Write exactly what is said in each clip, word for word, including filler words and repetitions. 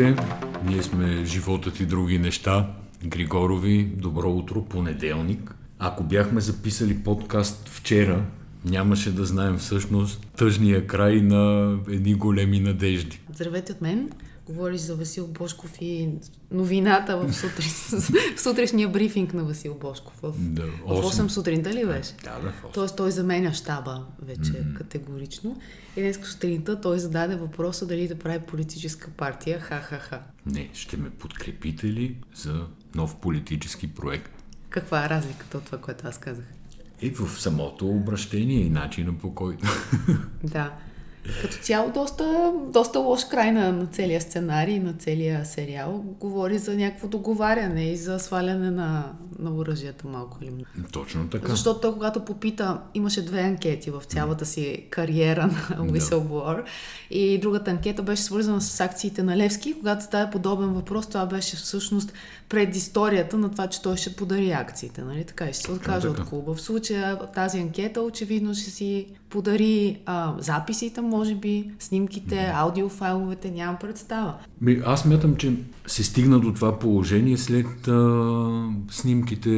новините. Ние сме животът и други неща. Григорови, добро утро, понеделник. Ако бяхме записали подкаст вчера, нямаше да знаем всъщност тъжния край на едни големи надежди. Здравейте от мен. Говориш за Васил Божков и новината в, сутри... в сутрешния брифинг на Васил Божков. В, да, осем. в осем сутринта ли беше? Да, да, в осем. Тоест той заменя щаба вече mm-hmm. категорично. И днес сутринта той зададе въпроса дали да прави политическа партия. Ха-ха-ха. Не, ще ме подкрепите ли за нов политически проект? Каква е разликата от това, което аз казах? И в самото обращение и начина по който. Да. Като цяло доста, доста лош край на, на целия сценарий, на целия сериал. Говори за някакво договаряне и за сваляне на, на оръжията малко или много. Точно така. Защото той, когато попита, имаше две анкети в цялата си кариера на Whistle War. И другата анкета беше свързана с акциите на Левски. Когато става подобен въпрос, това беше всъщност предисторията на това, че той ще подари акциите. Нали? Така и ще се откаже от клуба. В случая тази анкета очевидно ще си подари а, записите, може би, снимките, да. Аудиофайловете, нямам представа. Ми, аз мятам, че се стигна до това положение след а, снимките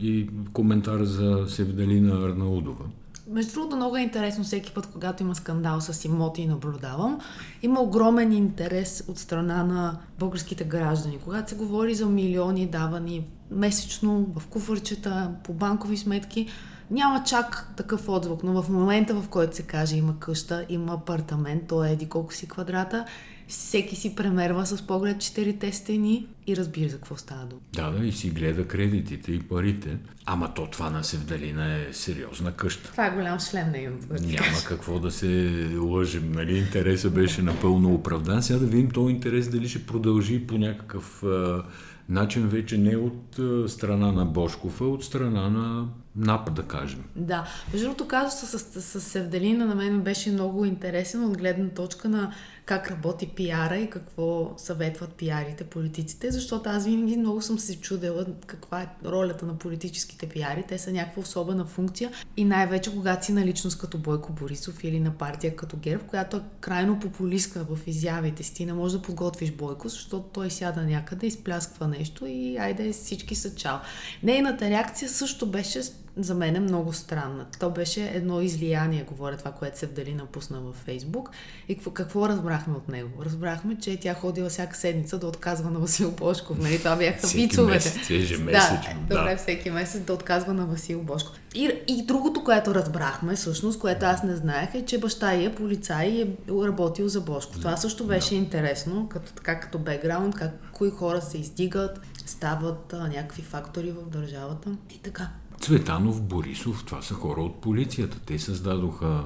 и коментар за Севделина Арнаудова. Между другото, много е интересно всеки път, когато има скандал с имоти и наблюдавам, има огромен интерес от страна на българските граждани. Когато се говори за милиони давани месечно в куфърчета, по банкови сметки, няма чак такъв отзвук, но в момента, в който се каже има къща, има апартамент, то е еди колко си квадрата, всеки си премерва с поглед четирите стени и разбира за какво става дума. Да, да, и си гледа кредитите и парите. Ама то това на Севделина е сериозна къща. Това е голям шлем на името. Да, няма какво да се лъжим, нали? Интересът беше напълно оправдан. Сега да видим този интерес дали ще продължи по някакъв а, начин, вече не от а, страна на Божков, а от страна на НАП, да кажем. Да. Между другото, казусът с, с, с Севделина на мен беше много интересен от гледна точка на как работи пиара и какво съветват пиарите, политиците, защото аз винаги много съм се чудела каква е ролята на политическите пиари. Те са някаква особена функция и най-вече когато си на личност като Бойко Борисов или на партия като ГЕРБ, която е крайно популистка в изявите си. Ти не можеш да подготвиш Бойко, защото той сяда някъде, изплясква нещо и айде всички са чао. Нейната реакция също беше за мен е много странна. То беше едно излияние, говоря това, което Севделина пусна във Фейсбук. И какво, какво разбрахме от него? Разбрахме, че тя ходила всяка седмица да отказва на Васил Божков. Нали? Това бяха вицовете. Всеки месец. Да, добре, да. Всеки месец да отказва на Васил Божков. И, и другото, което разбрахме, всъщност, което аз не знаех, е, че баща ѝ е полицай и е работил за Божков. Това също беше да. интересно, като, така, като бекграунд, как кои хора се издигат, стават а, някакви фактори в държавата и така. Цветанов, Борисов, това са хора от полицията. Те създадоха да,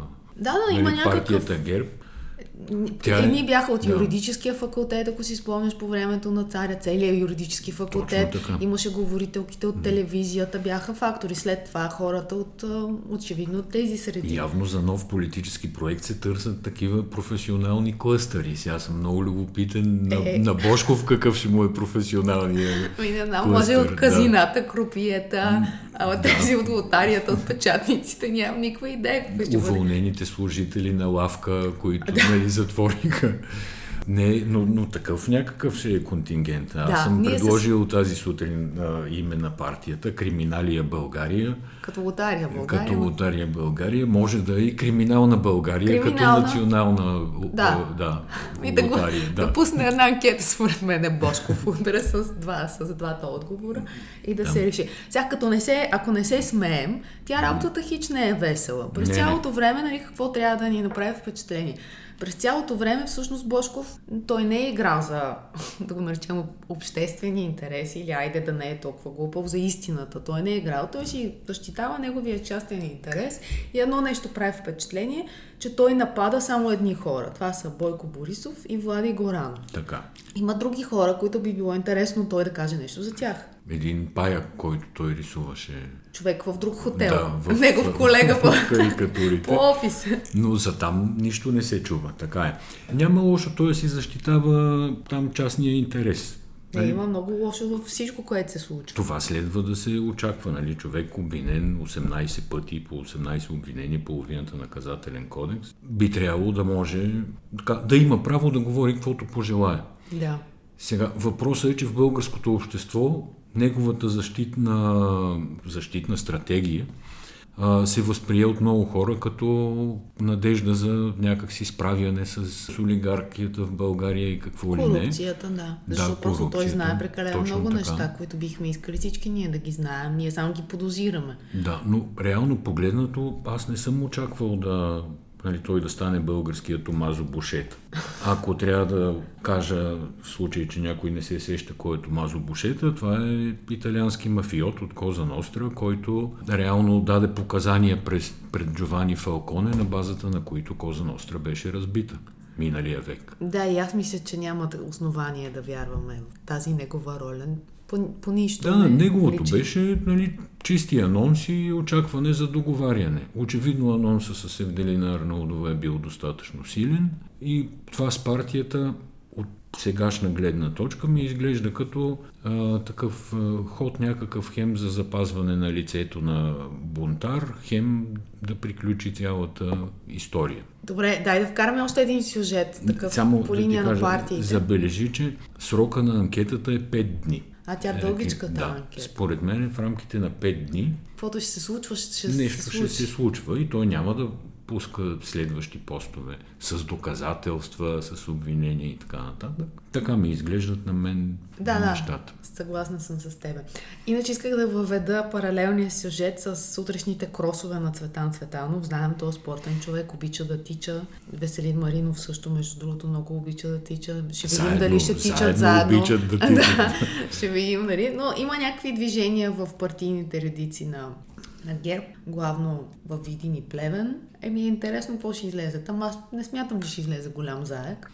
да, нали, има партията някакъв... ГЕРБ. Тя... Едни бяха от да. юридическия факултет, ако си спомняш по времето на царя, целият юридически факултет. Имаше говорителките от телевизията, бяха фактори. След това хората от очевидно от тези среди. Явно за нов политически проект се търсят такива професионални клъстъри. Сега съм много любопитен е. на, на Божков какъв ще му е професионалният клъстър. Може от казината, да. крупиета, да. тези от лотарията, от печатниците, нямам никаква идея. Уволнените служители на лавка, които... Или затворника. Не, но, но такъв някакъв ще е контингент. Аз да, съм предложил с... тази сутрин а, име на партията Криминалия България. Като лотария България. Като лотария България. Може да е и Криминална България, криминална... като национална да. Да, лотария. Да, да. да пусне една анкета, според мен е Божков удара с, два, с двата отговора и да, да. се реши. Сега, като не се, ако не се смеем, тя работата хич не е весела. През не, цялото не. време, нали, какво трябва да ни направи впечатление? През цялото време, всъщност, Божков, той не е играл за, да го наречем, обществени интереси или айде да не е толкова глупав, за истината. Той не е играл, той си защитава неговия частен интерес и едно нещо прави впечатление, че той напада само едни хора. Това са Бойко Борисов и Влади Горанов. Така. Има други хора, които би било интересно той да каже нещо за тях. Един паяк, който той рисуваше. Човек в друг хотел. Да, в, негов колега в, в карикатурите. По офис. Но за там нищо не се чува. Така е. Няма лошо, той си защитава там частния интерес. Не, има много лошо във всичко, което се случва. Това следва да се очаква, нали? Човек обвинен осемнайсет пъти, по осемнайсет обвинения, половината наказателен кодекс, би трябвало да може, да има право да говори каквото пожелае. Да. Сега, въпросът е, че в българското общество неговата защитна, защитна стратегия се възприе от много хора като надежда за някакси справяне с олигархията в България и какво ли не. Корупцията, да. Защото да, просто той знае прекалено много така. Неща, които бихме искали всички ние да ги знаем. Ние само ги подозираме. Да, но реално погледнато аз не съм очаквал да... Нали, той да стане българския Томазо Бушета. Ако трябва да кажа в случай, че някой не се сеща кой е Томазо Бушета, това е италиански мафиот от Коза Ностра, който реално даде показания през, пред Джовани Фалконе, на базата на които Коза Ностра беше разбита миналия век. Да, и аз мисля, че няма основание да вярваме в тази негова роля. По, по нищо. Да, не, неговото личи. Беше нали, чисти анонс и очакване за договаряне. Очевидно анонса с Севделина Арнаудова е бил достатъчно силен и това с партията от сегашна гледна точка ми изглежда като а, такъв а, ход някакъв хем за запазване на лицето на бунтар, хем да приключи цялата история. Добре, дай да вкараме още един сюжет, такъв само по линия да ти кажа, на партиите. Забележи, че срока на анкетата е пет дни. А тя дългичката да, анкета. Според мен в рамките на пет дни каквото ще се случва, ще нещо се случи. ще се случва и той няма да пуска следващи постове с доказателства, с обвинения и така нататък. Така ми изглеждат на мен да, на нещата. Да, съгласна съм с тебе. Иначе исках да въведа паралелния сюжет с сутрешните кросове на Цветан Цветанов. Знаем, той е спортен човек, обича да тича. Веселин Маринов също, между другото, много обича да тича. Ще видим заедно, дали ще тичат заедно. заедно. Обичат да тичат. Да, ще видим, нали? Но има някакви движения в партийните редици на... на ГЕРБ, главно във Видин и Плевен. Еми е интересно какво ще излезе. Ама аз не смятам, че ще излезе голям заек.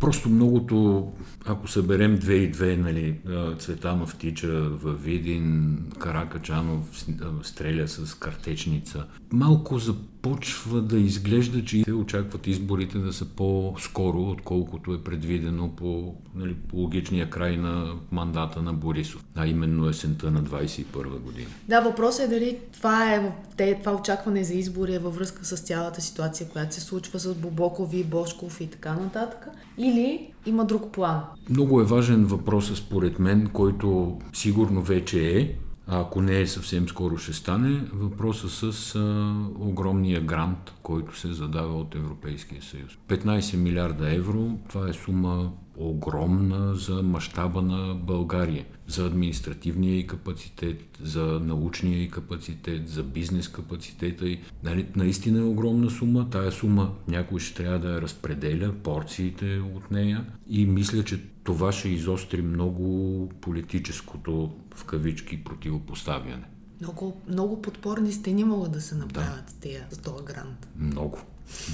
Просто многото, ако съберем две и две, нали, Цветанов тича във Видин, Каракачанов стреля с картечница. Малко започва да изглежда, че те очакват изборите да са по-скоро, отколкото е предвидено по, нали, по логичния край на мандата на Борисов, а именно есента на двайсет и първа година. Да, въпросът е дали това, е, те, това очакване за избори е във връзка с цялата ситуация, която се случва с Бобокови, Божков и така нататък. Или има друг план? Много е важен въпрос, според мен, който сигурно вече е, а ако не е съвсем скоро ще стане, въпроса с а, огромния грант, който се задава от Европейския съюз. петнайсет милиарда евро, това е сума огромна за мащаба на България, за административния и капацитет, за научния и капацитет, за бизнес капацитета. И, нали, наистина е огромна сума. Тая сума някой ще трябва да я разпределя, порциите от нея. И мисля, че това ще изостри много политическото, в кавички, противопоставяне. Много, много подпорни стени могат да се направят да. Тия, за този грант. Много.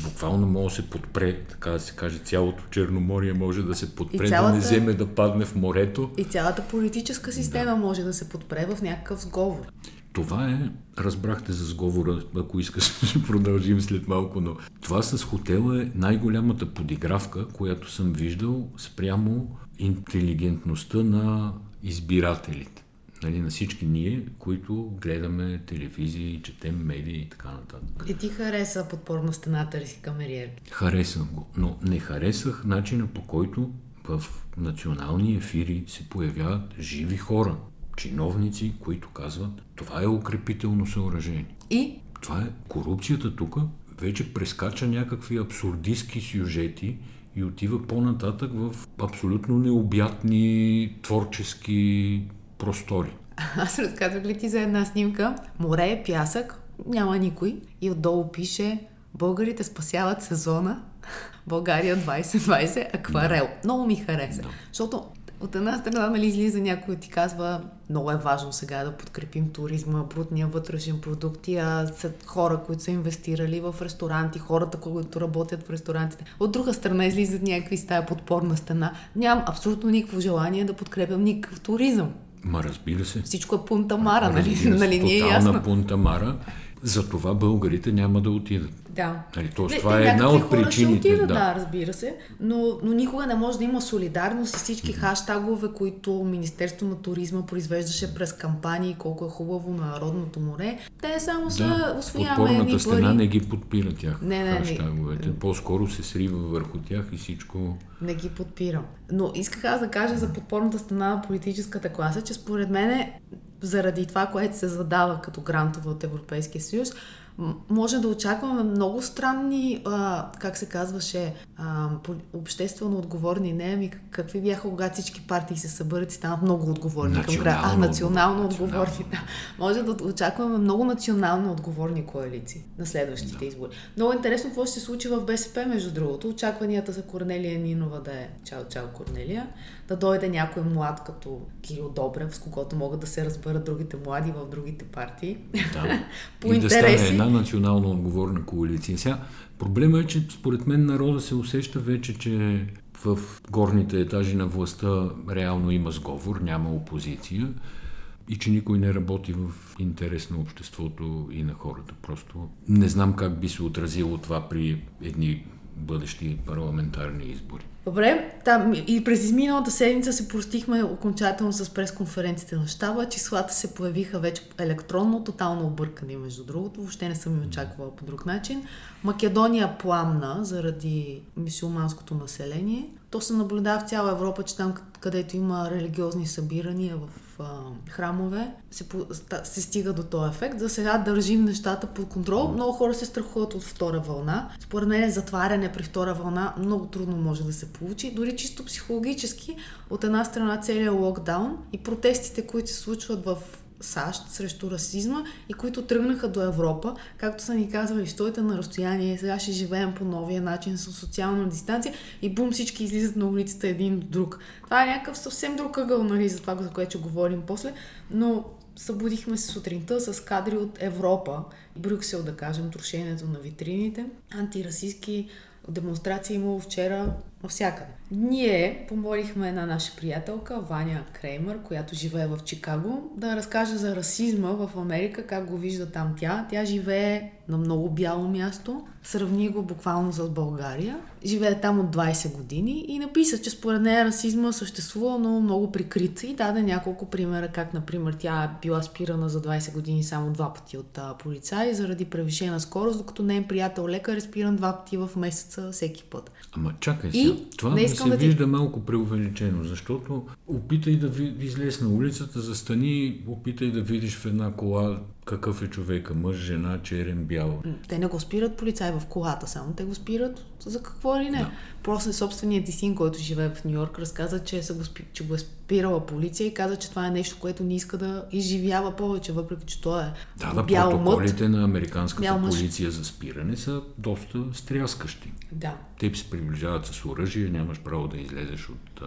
Буквално може да се подпре, така да се каже, цялото Черноморие може да се подпре, цялата... да не вземе да падне в морето. И цялата политическа система да. Може да се подпре в някакъв сговор. Това е, разбрахте за сговора, ако искаш ще продължим след малко, но това с хотела е най-голямата подигравка, която съм виждал спрямо интелигентността на избирателите. Нали, на всички ние, които гледаме телевизии, четем медии и така нататък. И ти хареса подпорно стената ли си камериер? Харесах го, но не харесах начина, по който в национални ефири се появяват живи хора, чиновници, които казват, това е укрепително съоръжение. И? Това е корупцията тук, вече прескача някакви абсурдистки сюжети и отива по-нататък в абсолютно необятни творчески простори. Аз разказвах ли ти за една снимка? Море, пясък, няма никой. И отдолу пише българите спасяват сезона България двайсет двайсет акварел. Да. Много ми хареса. Да. Защото от една страна, нали, излиза някой ти казва, много е важно сега да подкрепим туризма, брутния вътрешен продукт, а са хора, които са инвестирали в ресторанти, хората, които работят в ресторантите. От друга страна излизат някакви с тая подпорна стена. Нямам абсолютно никакво желание да подкрепям никакъв туризъм. Ма разбира се. Всичко е пунтамара, нали? Нали не е ясно. Тотална пунтамара. за това българите няма да отидат. Да. Нали, тоест, това не, е една от причините. Отидат, да. да, разбира се, но, но никога не може да има солидарност с всички mm-hmm. хаштагове, които Министерството на туризма произвеждаше през кампании, колко е хубаво на Народното море. Те само са да, освояваме едни пари. Подпорната стена не ги подпира тях, не, не, хаштаговете. Не, не. По-скоро се срива върху тях и всичко... Не ги подпирам. Но исках аз да кажа за подпорната стена на политическата класа, че според мен заради това, което се задава като грантове от Европейския съюз, може да очакваме много странни, а, как се казваше, а, обществено отговорни наеми, какви бяха, когато всички партии се съберат и станат много отговорни към град. А, национално отговорни. Национално. Да. Може да очакваме много национално отговорни коалиции на следващите да. избори. Много интересно какво ще се случи в БСП, между другото. Очакванията за Корнелия Нинова да е чао-чао Корнелия, да дойде някой млад като Кирил Добрев, с когото могат да се разберат другите млади в другите партии. Да. По интереси. Да, национално отговорна коалиция. Сега, проблема е, че според мен народа се усеща вече, че в горните етажи на властта реално има сговор, няма опозиция и че никой не работи в интерес на обществото и на хората. Просто не знам как би се отразило това при едни бъдещи парламентарни избори. Добре, там и през изминалата седмица се простихме окончателно с пресконференците на щаба. Числата се появиха вече електронно, тотално объркани, между другото. Въобще не съм я очаквала по друг начин. Македония пламна заради мюсюлманското население. То се наблюдава в цяла Европа, че там, където има религиозни събирания в а, храмове, се, се стига до този ефект. За сега държим нещата под контрол. Много хора се страхуват от втора вълна. Според мен затваряне при втора вълна много трудно може да се получи. Дори чисто психологически, от една страна целият локдаун и протестите, които се случват в САЩ срещу расизма и които тръгнаха до Европа, както са ни казвали, стойте на разстояние, сега ще живеем по новия начин с социална дистанция и бум, всички излизат на улицата един до друг. Това е някакъв съвсем друг ъгъл, нали, за това, за което ще говорим после, но събудихме се сутринта с кадри от Европа, Брюксел, да кажем, трошението на витрините, антирасистски демонстрации имало вчера навсякъде. Ние помолихме една наша приятелка, Ваня Креймър, която живее в Чикаго, да разкаже за расизма в Америка, как го вижда там тя. Тя живее на много бяло място, сравни го буквално с България, живее там от двайсет години и написа, че според нея расизма съществува, но много прикрит и даде няколко примера, как например тя е била спирана за двайсет години само два пъти от полицаи заради превишена скорост, докато нейн приятел лекар е спиран два пъти в месеца всеки път. Ама чакай сега, това не се да вижда ти... малко преувеличено, защото опитай да ви, излез на улицата, застани, опитай да видиш в една кола какъв е човека, мъж, жена, черен, бял. Те не го спират полицаи в колата, само те го спират за какво ли не. Да. Просто собственият ти син, който живее в Нью-Йорк, разказа, че, са го, че го е спирала полиция и каза, че това е нещо, което не иска да изживява повече, въпреки че той е бял мът. Да, да, бял протоколите мът, на американската полиция за спиране са доста стряскащи. Да. Те се приближават с оръжие, нямаш право да излезеш от а,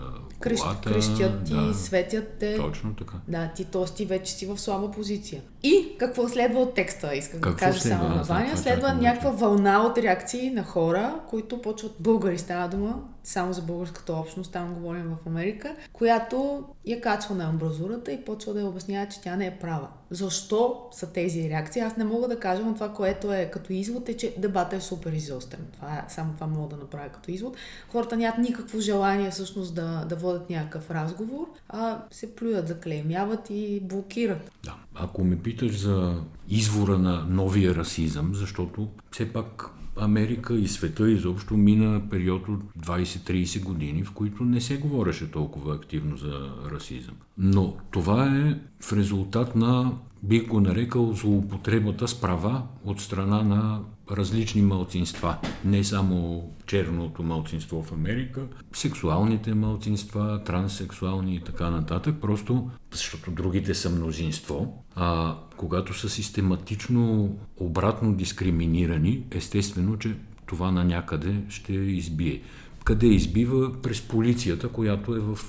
колата. Крещят ти, да, светят те. Точно така. Да, ти тоест ти вече си в слаба позиция. И какво следва от текста, искам да кажа само на Ваня, следва някаква вълна от реакции на хора, които почват българи, става дума, само за българската общност, там говорим в Америка, която я качва на амбразурата и почва да я обяснява, че тя не е права. Защо са тези реакции? Аз не мога да кажа, но това, което е като извод, е, че дебатът е супер изострен. Това, само това мога да направя като извод. Хората нямат никакво желание всъщност да, да водят някакъв разговор, а се плюят, заклеймяват и блокират. Да. Ако ме питаш за извора на новия расизъм, защото все пак Америка и света изобщо мина период от двайсет-трийсет години, в които не се говореше толкова активно за расизъм. Но това е в резултат на, бих го нарекал, злоупотребата с права от страна на различни малцинства. Не само черното малцинство в Америка, сексуалните малцинства, транссексуални и така нататък, просто защото другите са мнозинство, а когато са систематично обратно дискриминирани, естествено, че това на някъде ще избие. Къде избива? През полицията, която е в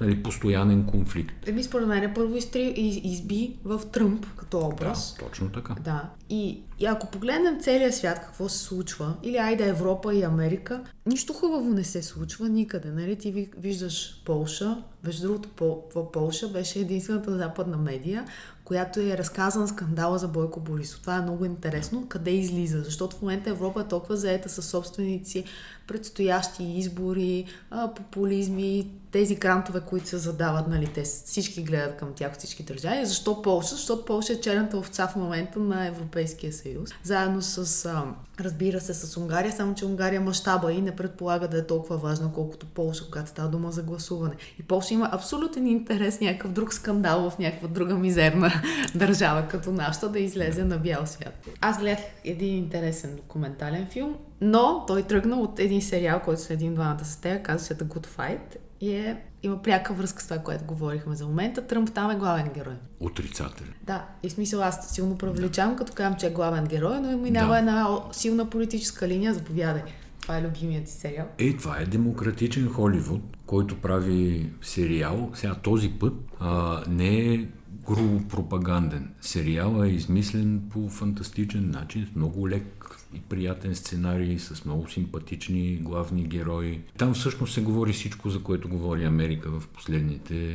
нали, постоянен конфликт. Еми, според мен, първо изтри, изби в Тръмп като образ. Да, точно така. Да. И, и ако погледнем целия свят, какво се случва, или айде Европа и Америка, нищо хубаво не се случва никъде. Нали? Ти виждаш Полша, между другото Пол, Полша беше единствената западна медия, която е разказан скандала за Бойко Борисов. Това е много интересно, къде излиза, защото в момента Европа е толкова заета със собственици, предстоящи избори, популизми, тези грантове, които се задават, нали, те всички гледат към тях, всички държави. Защо Полша? Защото Полша е черната овца в момента на Европейския съюз. Заедно с, разбира се, с Унгария, само че Унгария мащаба и не предполага да е толкова важна, колкото Полша, когато става дума за гласуване. И Полша има абсолютен интерес някакъв друг скандал в някаква друга мизерна държава като нашата да излезе на бял свят. Аз гледах един интересен документален филм, но той тръгна от един сериал, който следим двамата с тея, казва се The Good Fight и е, има пряка връзка с това, което говорихме за момента. Тръмп там е главен герой. Отрицателен. Да, и в смисъл аз силно привличам, да. Като казвам, че е главен герой, но минава да. Една силна политическа линия, заповядай. Това е любимият ти сериал. Е, това е демократичен Холивуд, който прави сериал. Сега този път а, не е грубо пропаганден. Сериал е измислен по фантастичен начин, с много лек и приятен сценарий, с много симпатични главни герои. Там всъщност се говори всичко, за което говори Америка в последните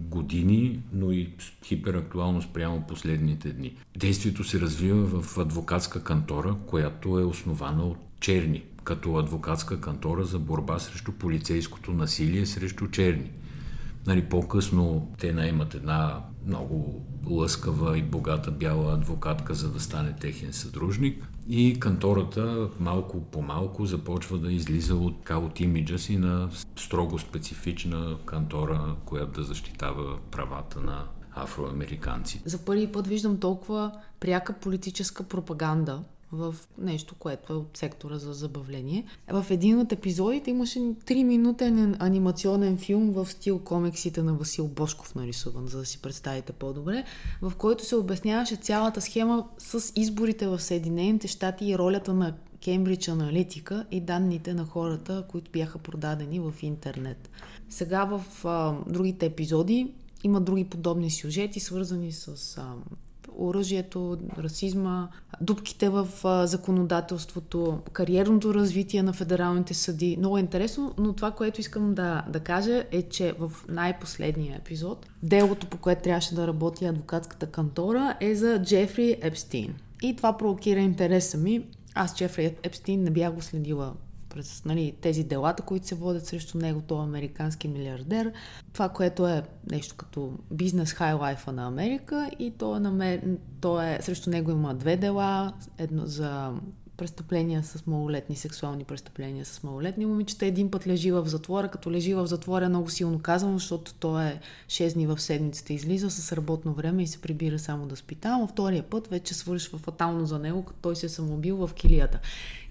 години, но и хиперактуално спрямо последните дни. Действието се развива в адвокатска кантора, която е основана от черни, като адвокатска кантора за борба срещу полицейското насилие срещу черни. Нали, по-късно те наемат една много лъскава и богата бяла адвокатка, за да стане техен съдружник и кантората малко по малко започва да излиза от, от имиджа си на строго специфична кантора, която да защитава правата на афроамериканци. За първи път виждам толкова пряка политическа пропаганда в нещо, което е от сектора за забавление. В един от епизодите имаше три-минутен анимационен филм в стил комиксите на Васил Божков нарисуван, за да си представите по-добре, в който се обясняваше цялата схема с изборите в Съединените щати и ролята на Кембридж Аналитика и данните на хората, които бяха продадени в интернет. Сега в а, другите епизоди има други подобни сюжети, свързани с... А, оръжието, расизма, дупките в законодателството, кариерното развитие на федералните съди. Много интересно, но това, което искам да, да кажа е, че в най-последния епизод делото, по което трябваше да работи адвокатската кантора, е за Джефри Епстийн. И това провокира интереса ми. Аз Джефри Епстийн не бях го следила през, нали, тези делата, които се водят срещу него, той американски милиардер. Това, което е нещо като бизнес хайлайфа на Америка и то е, намер... то е... срещу него има две дела, едно за престъпления с малолетни, сексуални престъпления с малолетни момичета. Един път лежи в затвора, като лежи в затвора, много силно казано, защото той е шест дни в седмицата, излиза с работно време и се прибира само да спи там. Втория път вече свършва фатално за него, като той се е самоубил в килията.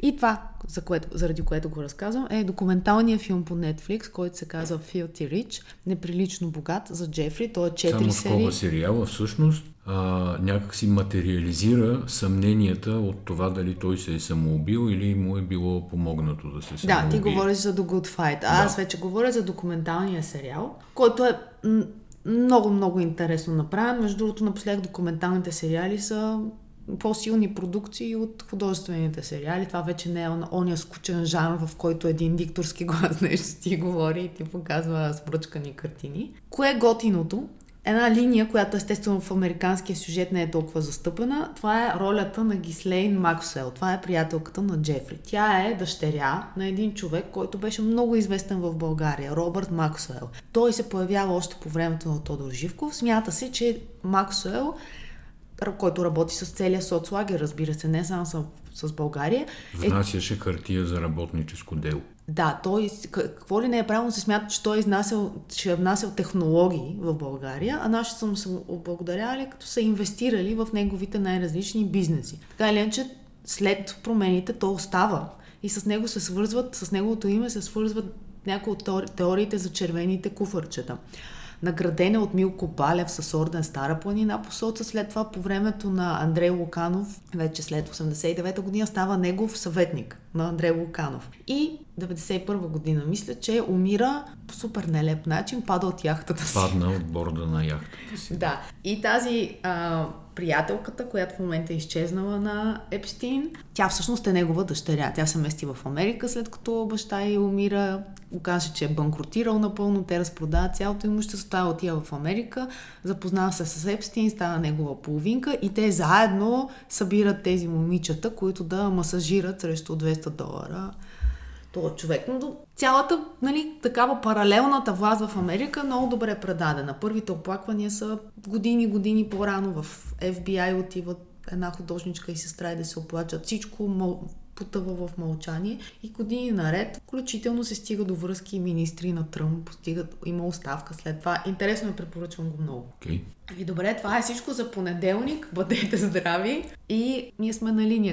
И това, за което, заради което го разказвам, е документалният филм по Netflix, който се казва Filthy Rich, неприлично богат за Джефри. Той е четири серии. Само скоба сериала всъщност. Uh, някак си материализира съмненията от това дали той се е самоубил или му е било помогнато да се самоубие. Да, ти говориш за The Good Fight, а да. Аз вече говоря за документалния сериал, който е много-много интересно направен. Между другото, напоследък документалните сериали са по-силни продукции от художествените сериали. Това вече не е ония скучен жанр, в който един дикторски глас нещо ти говори и ти показва спръчкани картини. Кое е готиното? Една линия, която естествено в американския сюжет не е толкова застъпена, това е ролята на Гислейн Максуел. Това е приятелката на Джефри. Тя е дъщеря на един човек, който беше много известен в България, Робърт Максуел. Той се появява още по времето на Тодор Живков. Смята се, че Максуел, който работи с целия соцлагер, разбира се, не само с, с България. Внасяше е... хартия за работническо дело. Да, той, какво ли не е правилно, се смята, че той изнасял, че е внасял технологии в България, а нашите са му се облагодаряли, като са инвестирали в неговите най-различни бизнеси. Така или иначе, след промените той остава и с него се свързват, с неговото име се свързват някои от теориите за червените куфърчета. Награден е от Милко Балев с орден Стара планина по соца. След това по времето на Андрей Луканов, вече след осемдесет и девета година, става негов съветник на Андрей Луканов. И деветдесет и първа година, мисля, че умира по супер нелеп начин, пада от яхтата си. Падна от борда на яхтата си. Да. И тази а, приятелката, която в момента е изчезнала на Епстийн, тя всъщност е негова дъщеря. Тя се мести в Америка, след като баща ѝ умира, окаже, че е банкротирал напълно, те разпродават цялото имущество, тя отива в Америка, запознава се с Епстийн, става негова половинка и те заедно събират тези момичета, които да масажират срещу двеста долара. Това човек. Но цялата, нали, такава паралелната власт в Америка е много добре предадена. Първите оплаквания са години, години по-рано. В Еф Би Ай отиват една художничка и сестра и да се оплачат. Всичко мол... потъва в мълчание и години наред, включително се стига до връзки и министри на Тръмп, постигат, има оставка след това. Интересно е, препоръчвам го много. Okay. И добре, това е всичко за понеделник. Бъдете здрави и ние сме на линия.